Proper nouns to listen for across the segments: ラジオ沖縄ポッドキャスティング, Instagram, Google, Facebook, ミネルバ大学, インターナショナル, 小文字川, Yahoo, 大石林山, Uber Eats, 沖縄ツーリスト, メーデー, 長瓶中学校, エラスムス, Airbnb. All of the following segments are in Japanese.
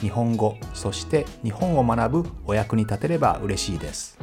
日本語、そして日本を学ぶお役に立てれば嬉しいです。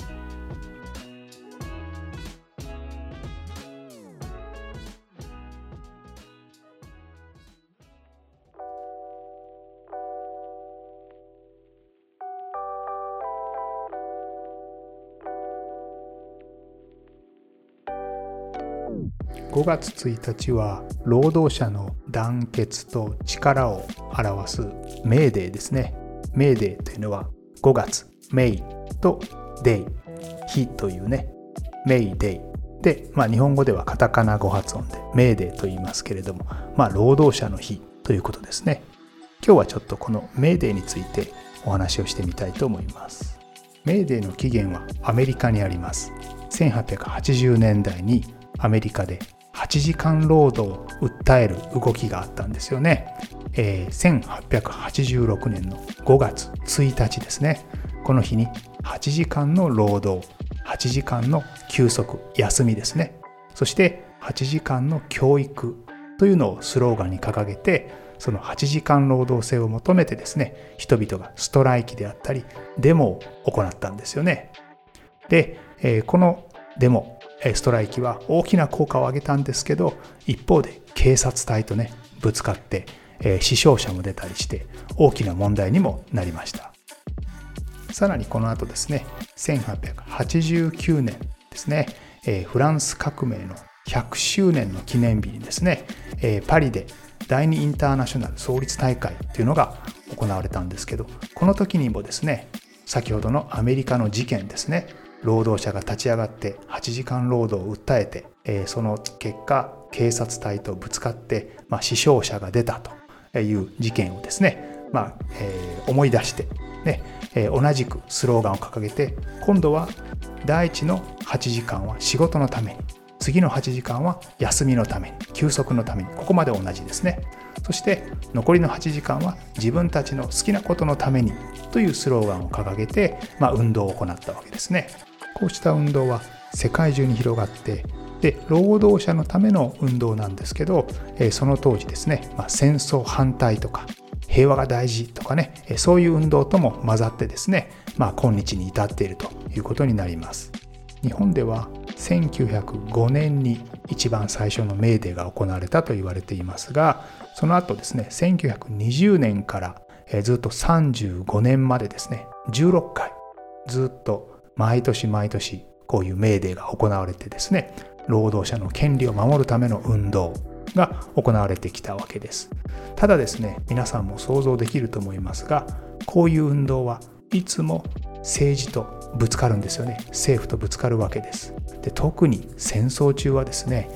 5月1日は労働者の団結と力を表すメーデーですね。メーデーというのは5月、メイとデイ、日というね、メイデイで、日本語ではカタカナ語発音でメーデーと言いますけれども、労働者の日ということですね。今日はちょっとこのメーデーについてお話をしてみたいと思います。メーデーの起源はアメリカにあります。1880年代にアメリカで8時間労働を訴える動きがあったんですよね。1886年の5月1日ですね。この日に8時間の労働、8時間の休息、休みですね。そして8時間の教育というのをスローガンに掲げて、その8時間労働制を求めてですね、人々がストライキであったりデモを行ったんですよね。で、このデモ、ストライキは大きな効果を上げたんですけど、一方で警察隊とねぶつかって、死傷者も出たりして大きな問題にもなりました。さらにこの後ですね、1889年ですね、フランス革命の100周年の記念日にですね、パリで第2インターナショナル創立大会というのが行われたんですけど、この時にもですね、先ほどのアメリカの事件ですね、労働者が立ち上がって8時間労働を訴えて、その結果警察隊とぶつかって、死傷者が出たという事件をですね、思い出して、同じくスローガンを掲げて、今度は第一の8時間は仕事のために、次の8時間は休みのために、休息のために、ここまで同じですね。そして残りの8時間は自分たちの好きなことのためにというスローガンを掲げて、運動を行ったわけですね。こうした運動は世界中に広がって、で労働者のための運動なんですけど、その当時ですね、戦争反対とか平和が大事とかね、そういう運動とも混ざってですね、今日に至っているということになります。日本では1905年に一番最初のメーデーが行われたと言われていますが、その後ですね、1920年からずっと35年までですね、16回ずっと毎年毎年こういうメーデーが行われてですね、労働者の権利を守るための運動が行われてきたわけです。ただですね、皆さんも想像できると思いますが、こういう運動はいつも政治とぶつかるんですよね。政府とぶつかるわけです。で、特に戦争中はですね、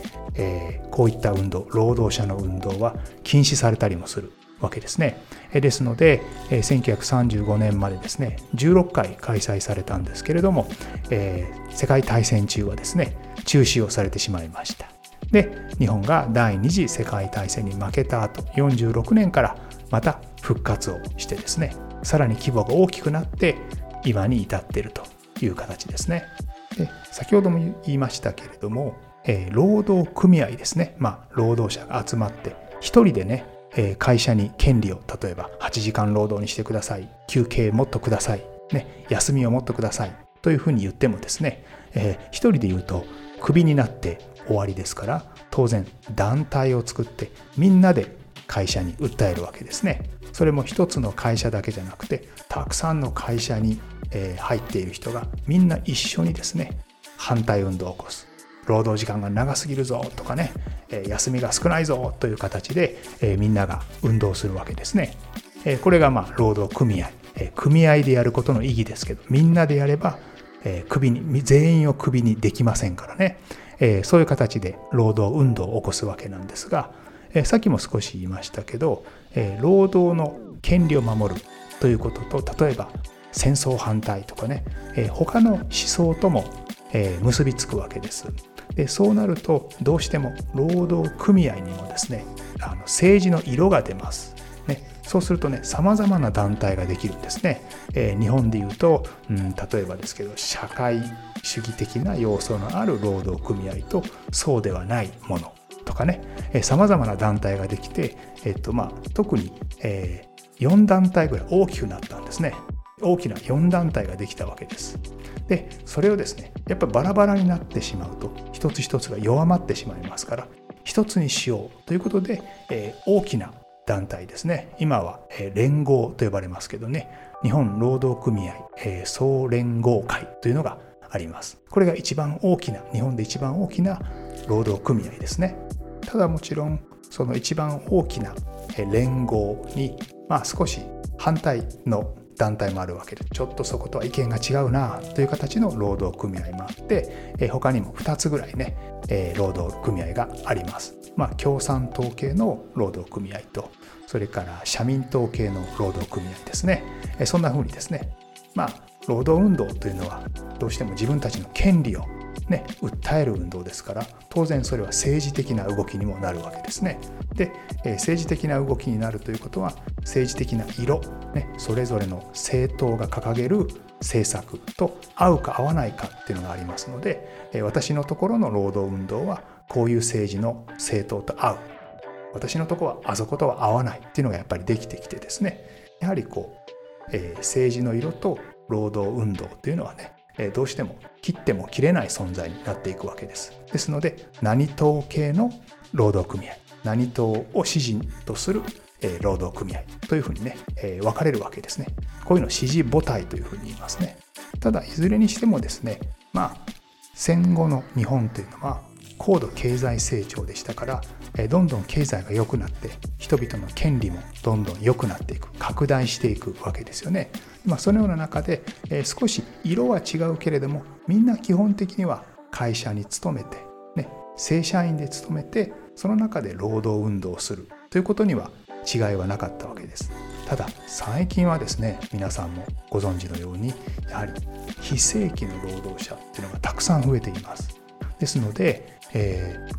こういった運動、労働者の運動は禁止されたりもするわけですね。ですので、1935年までですね、16回開催されたんですけれども、世界大戦中はですね、中止をされてしまいました。で、日本が第二次世界大戦に負けた後、46年からまた復活をしてですね、さらに規模が大きくなって今に至っているという形ですね。で、先ほども言いましたけれども、労働組合ですね、労働者が集まって一人でね、会社に権利を、例えば8時間労働にしてください、休憩もっとください、休みをもっとくださいというふうに言ってもですね、一人で言うとクビになって終わりですから、当然団体を作ってみんなで会社に訴えるわけですね。それも一つの会社だけじゃなくて、たくさんの会社に入っている人がみんな一緒にですね、反対運動を起こす。労働時間が長すぎるぞとかね、休みが少ないぞという形でみんなが運動するわけですね。これが労働組合、組合でやることの意義ですけど、みんなでやれば全員をクビにできませんからね。そういう形で労働運動を起こすわけなんですが、さっきも少し言いましたけど、労働の権利を守るということと、例えば戦争反対とかね、他の思想とも結びつくわけです。で、そうなるとどうしても労働組合にもですね、政治の色が出ます、ね、そうするとね、様々な団体ができるんですね、日本でいうと、例えばですけど、社会主義的な要素のある労働組合とそうではないものとかね、様々な団体ができて、特に、4団体ぐらい大きくなったんですね。大きな4団体ができたわけです。で、それをですね、やっぱりバラバラになってしまうと、一つ一つが弱まってしまいますから、一つにしようということで、大きな団体ですね。今は、連合と呼ばれますけどね、日本労働組合、総連合会というのがあります。これが一番大きな、日本で一番大きな労働組合ですね。ただもちろん、その一番大きな連合に、少し反対の団体もあるわけで、ちょっとそことは意見が違うなという形の労働組合もあって、他にも2つぐらいね、労働組合があります。共産党系の労働組合と、それから社民党系の労働組合ですね。そんな風にですね、労働運動というのはどうしても自分たちの権利をね、訴える運動ですから、当然それは政治的な動きにもなるわけですね。で、政治的な動きになるということは、政治的な色、ね、それぞれの政党が掲げる政策と合うか合わないかっていうのがありますので、私のところの労働運動はこういう政治の政党と合う、私のところはあそことは合わないっていうのがやっぱりできてきてですね、やはり政治の色と労働運動というのはね、どうしても切っても切れない存在になっていくわけです。ですので、何党系の労働組合、何党を支持とする労働組合というふうにね、分かれるわけですね。こういうのを支持母体というふうに言いますね。ただいずれにしてもですね、戦後の日本というのは高度経済成長でしたから、どんどん経済が良くなって、人々の権利もどんどん良くなっていく、拡大していくわけですよね。そのような中で、少し色は違うけれども、みんな基本的には会社に勤めて、ね、正社員で勤めて、その中で労働運動をするということには違いはなかったわけです。ただ最近はですね、皆さんもご存知のように、やはり非正規の労働者というのがたくさん増えています。ですので、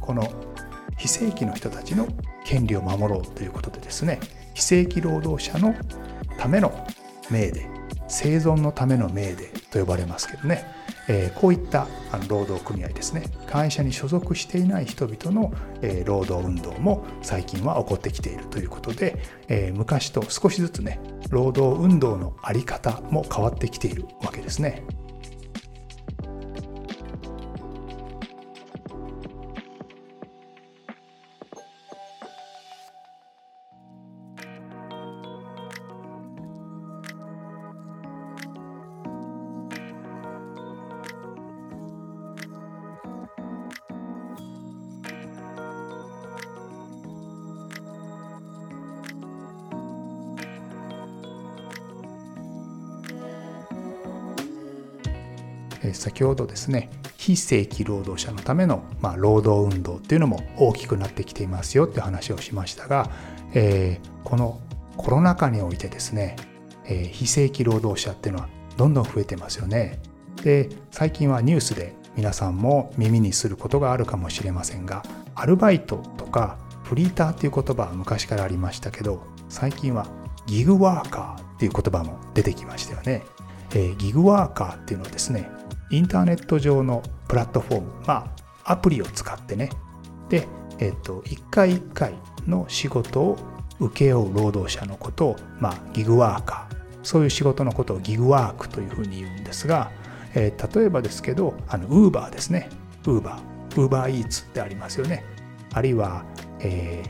この非正規の人たちの権利を守ろうということでですね、非正規労働者のためのメーデー、生存のためのメーデーと呼ばれますけどね、こういった労働組合ですね、会社に所属していない人々の労働運動も最近は起こってきているということで、昔と少しずつね、労働運動のあり方も変わってきているわけですね。先ほどですね、非正規労働者のための、労働運動っていうのも大きくなってきていますよって話をしましたが、このコロナ禍においてですね、非正規労働者っていうのはどんどん増えてますよね。で、最近はニュースで皆さんも耳にすることがあるかもしれませんが、アルバイトとかフリーターっていう言葉は昔からありましたけど、最近はギグワーカーっていう言葉も出てきましたよね。ギグワーカーっていうのはですね、インターネット上のプラットフォーム、アプリを使ってね、で、1回1回の仕事を請け負う労働者のことを、ギグワーカー、そういう仕事のことをギグワークというふうに言うんですが、例えばですけど、Uber ですね、Uber Eats ってありますよね。あるいは、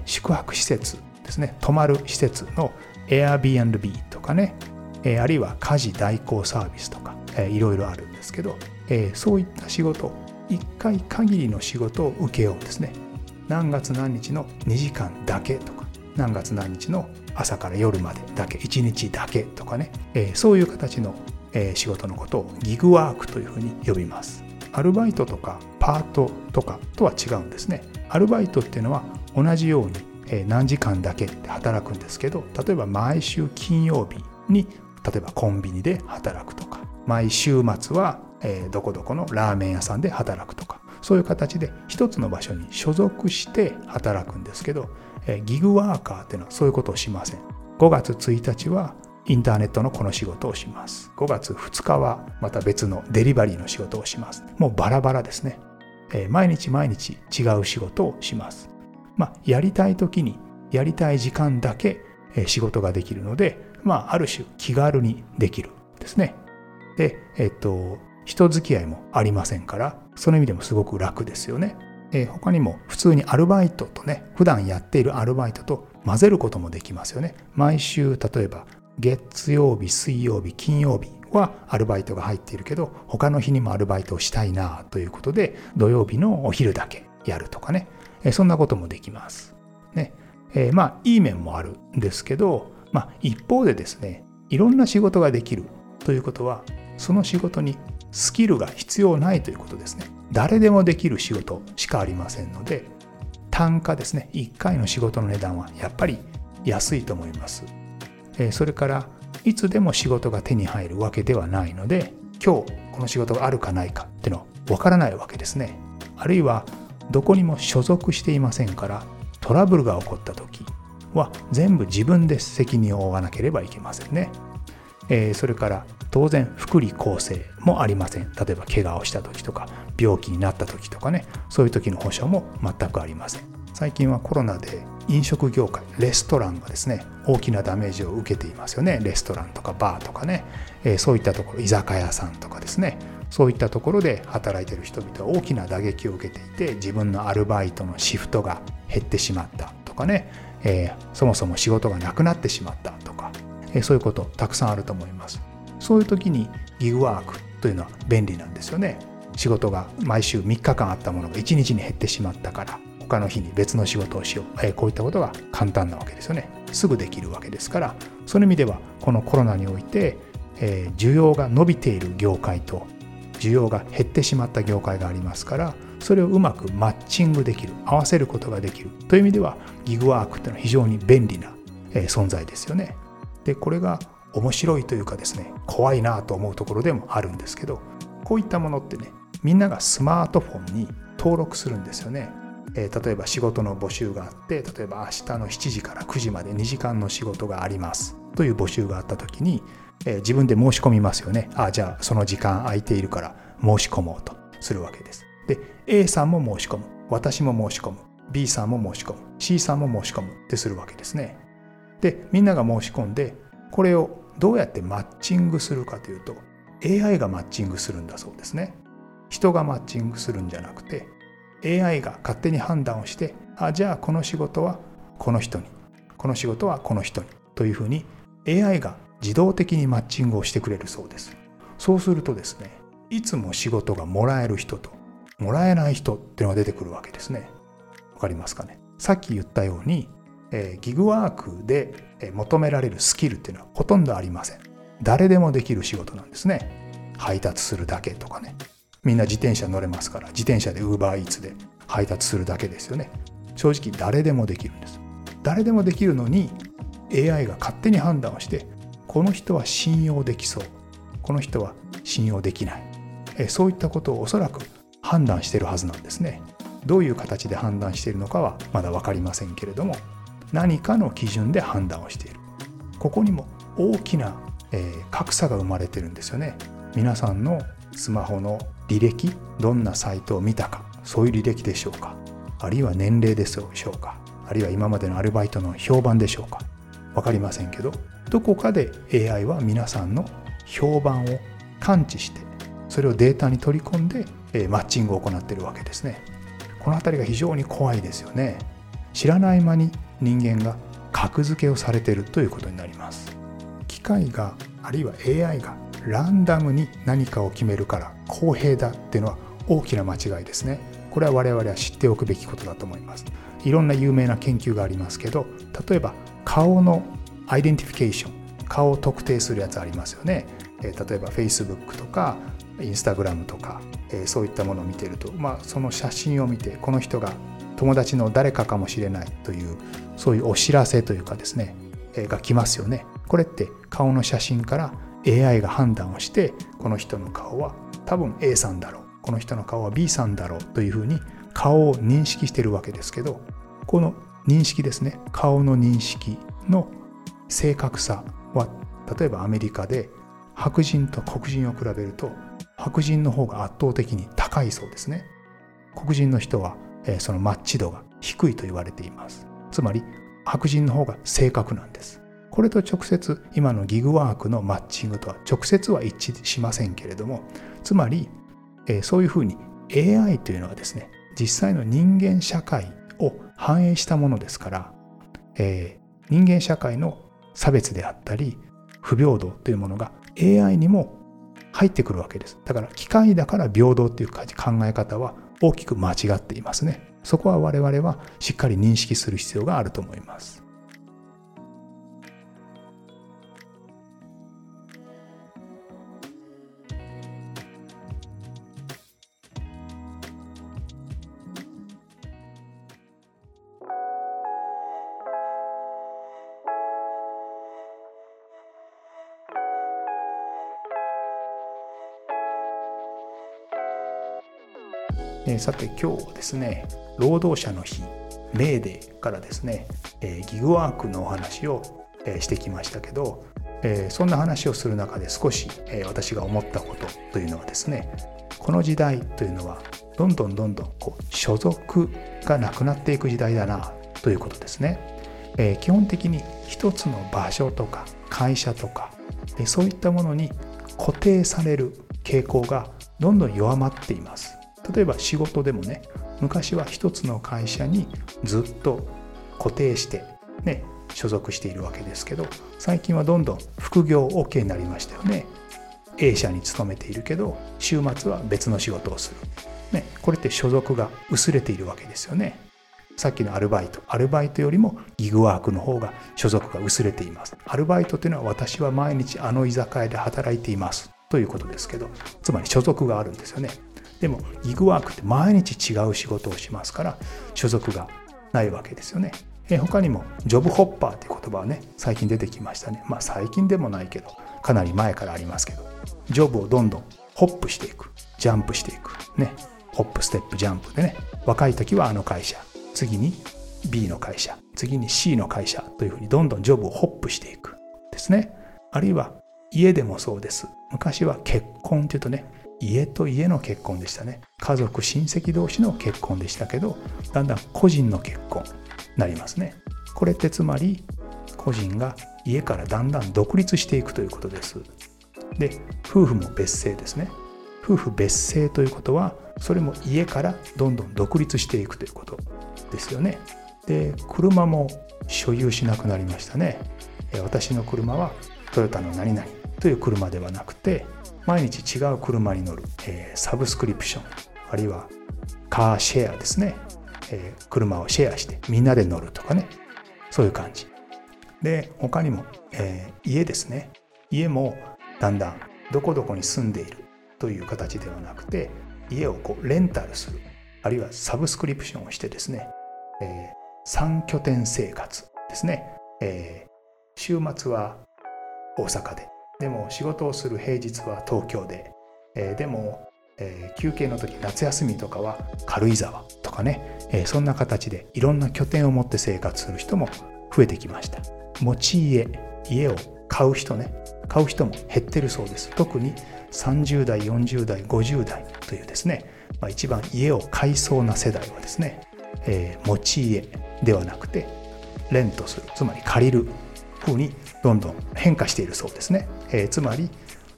宿泊施設ですね、泊まる施設の Airbnb とかね、あるいは家事代行サービスとか、いろいろあるんですけど、そういった仕事、1回限りの仕事を請け負うんですね。何月何日の2時間だけとか、何月何日の朝から夜までだけ、1日だけとかね、そういう形の、仕事のことをギグワークというふうに呼びます。アルバイトとかパートとかとは違うんですね。アルバイトっていうのは同じように、何時間だけって働くんですけど、例えば毎週金曜日に例えばコンビニで働くとか、毎週末はどこどこのラーメン屋さんで働くとか、そういう形で一つの場所に所属して働くんですけど、ギグワーカーっていうのはそういうことをしません。5月1日はインターネットのこの仕事をします。5月2日はまた別のデリバリーの仕事をします。もうバラバラですね。毎日毎日違う仕事をします。やりたい時にやりたい時間だけ仕事ができるので、ある種気軽にできるですね。で、人付き合いもありませんから、その意味でもすごく楽ですよね。他にも普通にアルバイトとね、普段やっているアルバイトと混ぜることもできますよね。毎週例えば月曜日、水曜日、金曜日はアルバイトが入っているけど、他の日にもアルバイトをしたいなということで土曜日のお昼だけやるとかね、そんなこともできますね。いい面もあるんですけど、一方でですね、いろんな仕事ができるということは、その仕事にスキルが必要ないということですね。誰でもできる仕事しかありませんので、単価ですね、1回の仕事の値段はやっぱり安いと思います。それからいつでも仕事が手に入るわけではないので、今日この仕事があるかないかっていうのはわからないわけですね。あるいはどこにも所属していませんから、トラブルが起こった時は全部自分で責任を負わなければいけませんね。それから当然福利厚生もありません。例えば怪我をした時とか病気になった時とかね、そういう時の保証も全くありません。最近はコロナで飲食業界、レストランがですね、大きなダメージを受けていますよね。レストランとかバーとかね、そういったところ、居酒屋さんとかですね、そういったところで働いている人々は大きな打撃を受けていて、自分のアルバイトのシフトが減ってしまったとかね、そもそも仕事がなくなってしまったとか、そういうことたくさんあると思います。そういう時にギグワークというのは便利なんですよね。仕事が毎週3日間あったものが1日に減ってしまったから、他の日に別の仕事をしよう、こういったことが簡単なわけですよね。すぐできるわけですから、その意味ではこのコロナにおいて、需要が伸びている業界と需要が減ってしまった業界がありますから、それをうまくマッチングできる、合わせることができるという意味では、ギグワークというのは非常に便利な存在ですよね。で、これが面白いというかですね、怖いなと思うところでもあるんですけど、こういったものってね、みんながスマートフォンに登録するんですよね。例えば仕事の募集があって、例えば明日の7時から9時まで2時間の仕事がありますという募集があった時に、自分で申し込みますよね。じゃあその時間空いているから申し込もうとするわけです。で、 A さんも申し込む、私も申し込む、 B さんも申し込む、 C さんも申し込むってするわけですね。で、みんなが申し込んで、これをどうやってマッチングするかというと、 AI がマッチングするんだそうですね。人がマッチングするんじゃなくて、AI が勝手に判断をして、じゃあこの仕事はこの人に、この仕事はこの人にというふうに AI が自動的にマッチングをしてくれるそうです。そうするとですね、いつも仕事がもらえる人ともらえない人っていうのが出てくるわけですね。わかりますかね。さっき言ったように、ギグワークで求められるスキルっていうのはほとんどありません。誰でもできる仕事なんですね。配達するだけとかね、みんな自転車乗れますから、自転車で Uber Eats で配達するだけですよね。正直誰でもできるんです。誰でもできるのに AI が勝手に判断をして、この人は信用できそう、この人は信用できない、そういったことをおそらく判断しているはずなんですね。どういう形で判断しているのかはまだ分かりませんけれども、何かの基準で判断をしている。ここにも大きな、格差が生まれてるんですよね。皆さんのスマホの履歴、どんなサイトを見たか、そういう履歴でしょうか、あるいは年齢でしょうか、あるいは今までのアルバイトの評判でしょうか、分かりませんけど、どこかで AI は皆さんの評判を感知して、それをデータに取り込んで、マッチングを行っているわけですね。このあたりが非常に怖いですよね。知らない間に人間が格付けをされているということになります。機械が、あるいは AI がランダムに何かを決めるから公平だっていうのは大きな間違いですね。これは我々は知っておくべきことだと思います。いろんな有名な研究がありますけど、例えば顔のアイデンティフィケーション、顔を特定するやつありますよね。例えば Facebook とか Instagram とか、そういったものを見てると、その写真を見て、この人が友達の誰かかもしれないという、そういうお知らせというかですね、が来ますよね。これって顔の写真から AI が判断をして、この人の顔は多分 A さんだろう、この人の顔は B さんだろうというふうに顔を認識しているわけですけど、この認識ですね、顔の認識の正確さは、例えばアメリカで白人と黒人を比べると白人の方が圧倒的に高いそうですね。黒人の人はそのマッチ度が低いと言われています。つまり白人の方が正確なんです。これと直接今のギグワークのマッチングとは直接は一致しませんけれども、つまりそういうふうに AI というのはですね、実際の人間社会を反映したものですから、人間社会の差別であったり不平等というものが AI にも入ってくるわけです。だから機械だから平等という考え方は大きく間違っていますね。そこは我々はしっかり認識する必要があると思います。さて今日はですね、労働者の日メーデーからですね、ギグワークのお話をしてきましたけど、そんな話をする中で少し私が思ったことというのはですね、この時代というのはどんどんこう所属がなくなっていく時代だなということですね。基本的に一つの場所とか会社とかそういったものに固定される傾向がどんどん弱まっています。例えば仕事でもね、昔は一つの会社にずっと固定して、ね、所属しているわけですけど、最近はどんどん副業 OK になりましたよね。 A 社に勤めているけど週末は別の仕事をする、ね、これって所属が薄れているわけですよね。さっきのアルバイトよりもギグワークの方が所属が薄れています。アルバイトというのは私は毎日あの居酒屋で働いていますということですけど、つまり所属があるんですよね。でもギグワークって毎日違う仕事をしますから所属がないわけですよね。他にもジョブホッパーという言葉はね、最近出てきましたね。まあ最近でもないけどかなり前からありますけど、ジョブをどんどんホップしていく、ジャンプしていくね、ホップステップジャンプでね、若い時はあの会社、次に B の会社、次に C の会社というふうにどんどんジョブをホップしていくですね。あるいは家でもそうです。昔は結婚というとね、家と家の結婚でしたね。家族親戚同士の結婚でしたけど、だんだん個人の結婚になりますね。これってつまり個人が家からだんだん独立していくということです。で、夫婦も別姓ですね。夫婦別姓ということはそれも家からどんどん独立していくということですよね。で、車も所有しなくなりましたね。私の車はトヨタの何々という車ではなくて、毎日違う車に乗る、サブスクリプション、あるいはカーシェアですね、車をシェアしてみんなで乗るとかね、そういう感じで、他にも、家ですね。家もだんだんどこどこに住んでいるという形ではなくて、家をこうレンタルする、あるいはサブスクリプションをしてですね、3拠点生活ですね。週末は大阪で、でも仕事をする平日は東京で、でも、休憩の時、夏休みとかは軽井沢とかね、そんな形でいろんな拠点を持って生活する人も増えてきました。持ち家、家を買う人ね、買う人も減ってるそうです。特に30代40代50代というですね、まあ、一番家を買いそうな世代はですね、持ち家ではなくてレントする、つまり借りる風にどんどん変化しているそうですね。つまり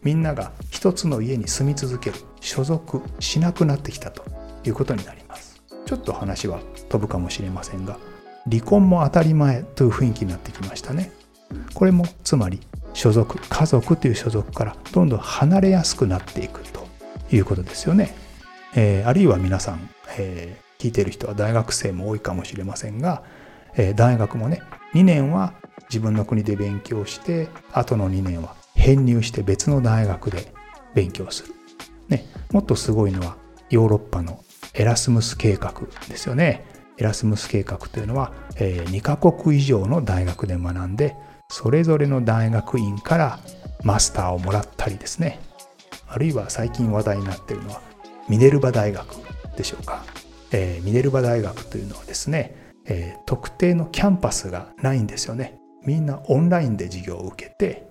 みんなが一つの家に住み続ける、所属しなくなってきたということになります。ちょっと話は飛ぶかもしれませんが、離婚も当たり前という雰囲気になってきましたね。これもつまり所属、家族という所属からどんどん離れやすくなっていくということですよね。あるいは皆さん、聞いている人は大学生も多いかもしれませんが、大学もね、2年は自分の国で勉強して、あとの2年は編入して別の大学で勉強する、ね、もっとすごいのはヨーロッパのエラスムス計画ですよね。エラスムス計画というのは、2カ国以上の大学で学んでそれぞれの大学院からマスターをもらったりですね、あるいは最近話題になっているのはミネルバ大学でしょうか。ミネルバ大学というのはですね、特定のキャンパスがないんですよね。みんなオンラインで授業を受けて、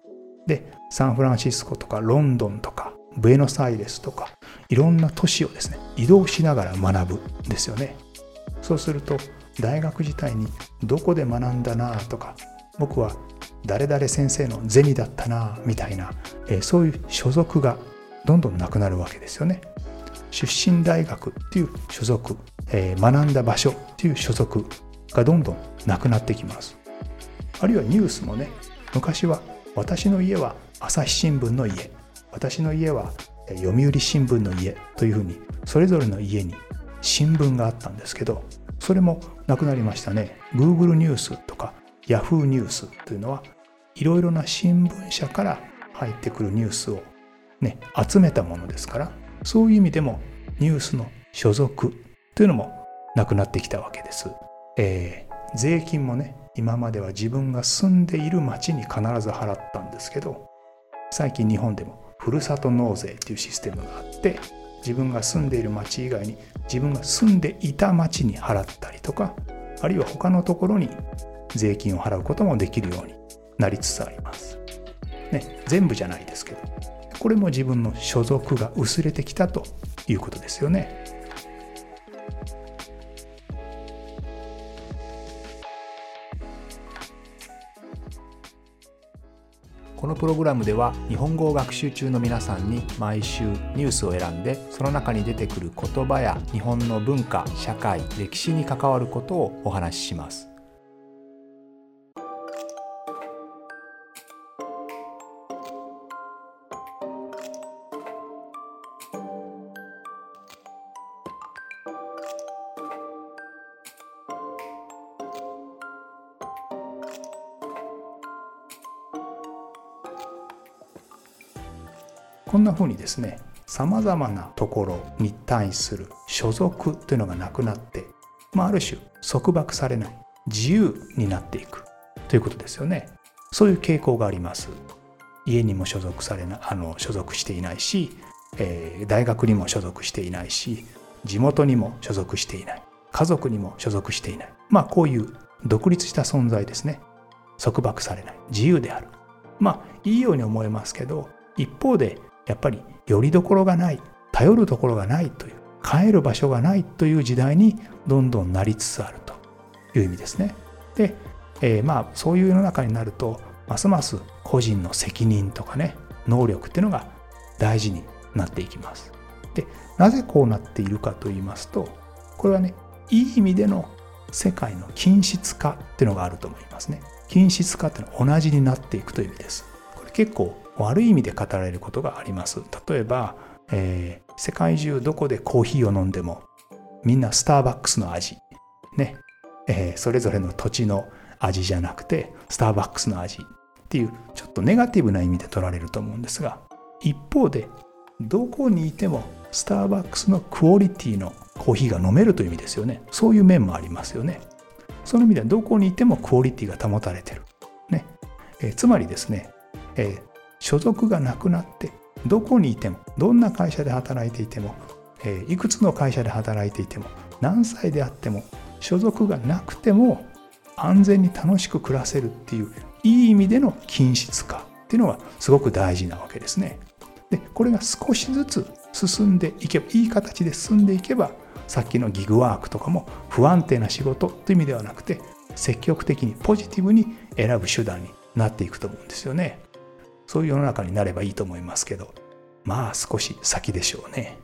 でサンフランシスコとかロンドンとかブエノスアイレスとかいろんな都市をですね移動しながら学ぶんですよね。そうすると大学自体にどこで学んだなとか、僕は誰々先生のゼミだったなみたいな、そういう所属がどんどんなくなるわけですよね。出身大学っていう所属、学んだ場所っていう所属がどんどんなくなってきます。あるいはニュースもね、昔は私の家は朝日新聞の家、私の家は読売新聞の家というふうにそれぞれの家に新聞があったんですけど、それもなくなりましたね。 Google ニュースとか Yahoo ニュースというのはいろいろな新聞社から入ってくるニュースをね集めたものですから、そういう意味でもニュースの所属というのもなくなってきたわけです。税金もね、今までは自分が住んでいる町に必ず払ったんですけど、最近日本でもふるさと納税というシステムがあって、自分が住んでいる町以外に自分が住んでいた町に払ったりとか、あるいは他のところに税金を払うこともできるようになりつつあります、ね、全部じゃないですけど、これも自分の所属が薄れてきたということですよね。このプログラムでは日本語を学習中の皆さんに毎週ニュースを選んで、その中に出てくる言葉や日本の文化、社会、歴史に関わることをお話しします。こんな風にですね、さまざまなところに対する所属というのがなくなって、ある種束縛されない自由になっていくということですよね。そういう傾向があります。家にも所属していないし、大学にも所属していないし、地元にも所属していない、家族にも所属していない、こういう独立した存在ですね。束縛されない自由である。いいように思えますけど、一方でやっぱりよりどころがない、頼るところがないという、帰る場所がないという時代にどんどんなりつつあるという意味ですね。で、そういう世の中になると、ますます個人の責任とかね、能力っていうのが大事になっていきます。で、なぜこうなっているかと言いますと、これはね、いい意味での世界の均質化っていうのがあると思いますね。均質化っていうのは同じになっていくという意味です。これ結構悪い意味で語られることがあります。例えば、世界中どこでコーヒーを飲んでもみんなスターバックスの味、ね、それぞれの土地の味じゃなくてスターバックスの味っていうちょっとネガティブな意味で取られると思うんですが、一方でどこにいてもスターバックスのクオリティのコーヒーが飲めるという意味ですよね。そういう面もありますよね。その意味ではどこにいてもクオリティが保たれてる、ね、つまりですね、所属がなくなって、どこにいても、どんな会社で働いていても、いくつの会社で働いていても、何歳であっても、所属がなくても安全に楽しく暮らせるっていういい意味での均質化っていうのがすごく大事なわけですね。で、これが少しずつ進んでいけば、いい形で進んでいけば、さっきのギグワークとかも不安定な仕事という意味ではなくて、積極的にポジティブに選ぶ手段になっていくと思うんですよね。そういう世の中になればいいと思いますけど、少し先でしょうね。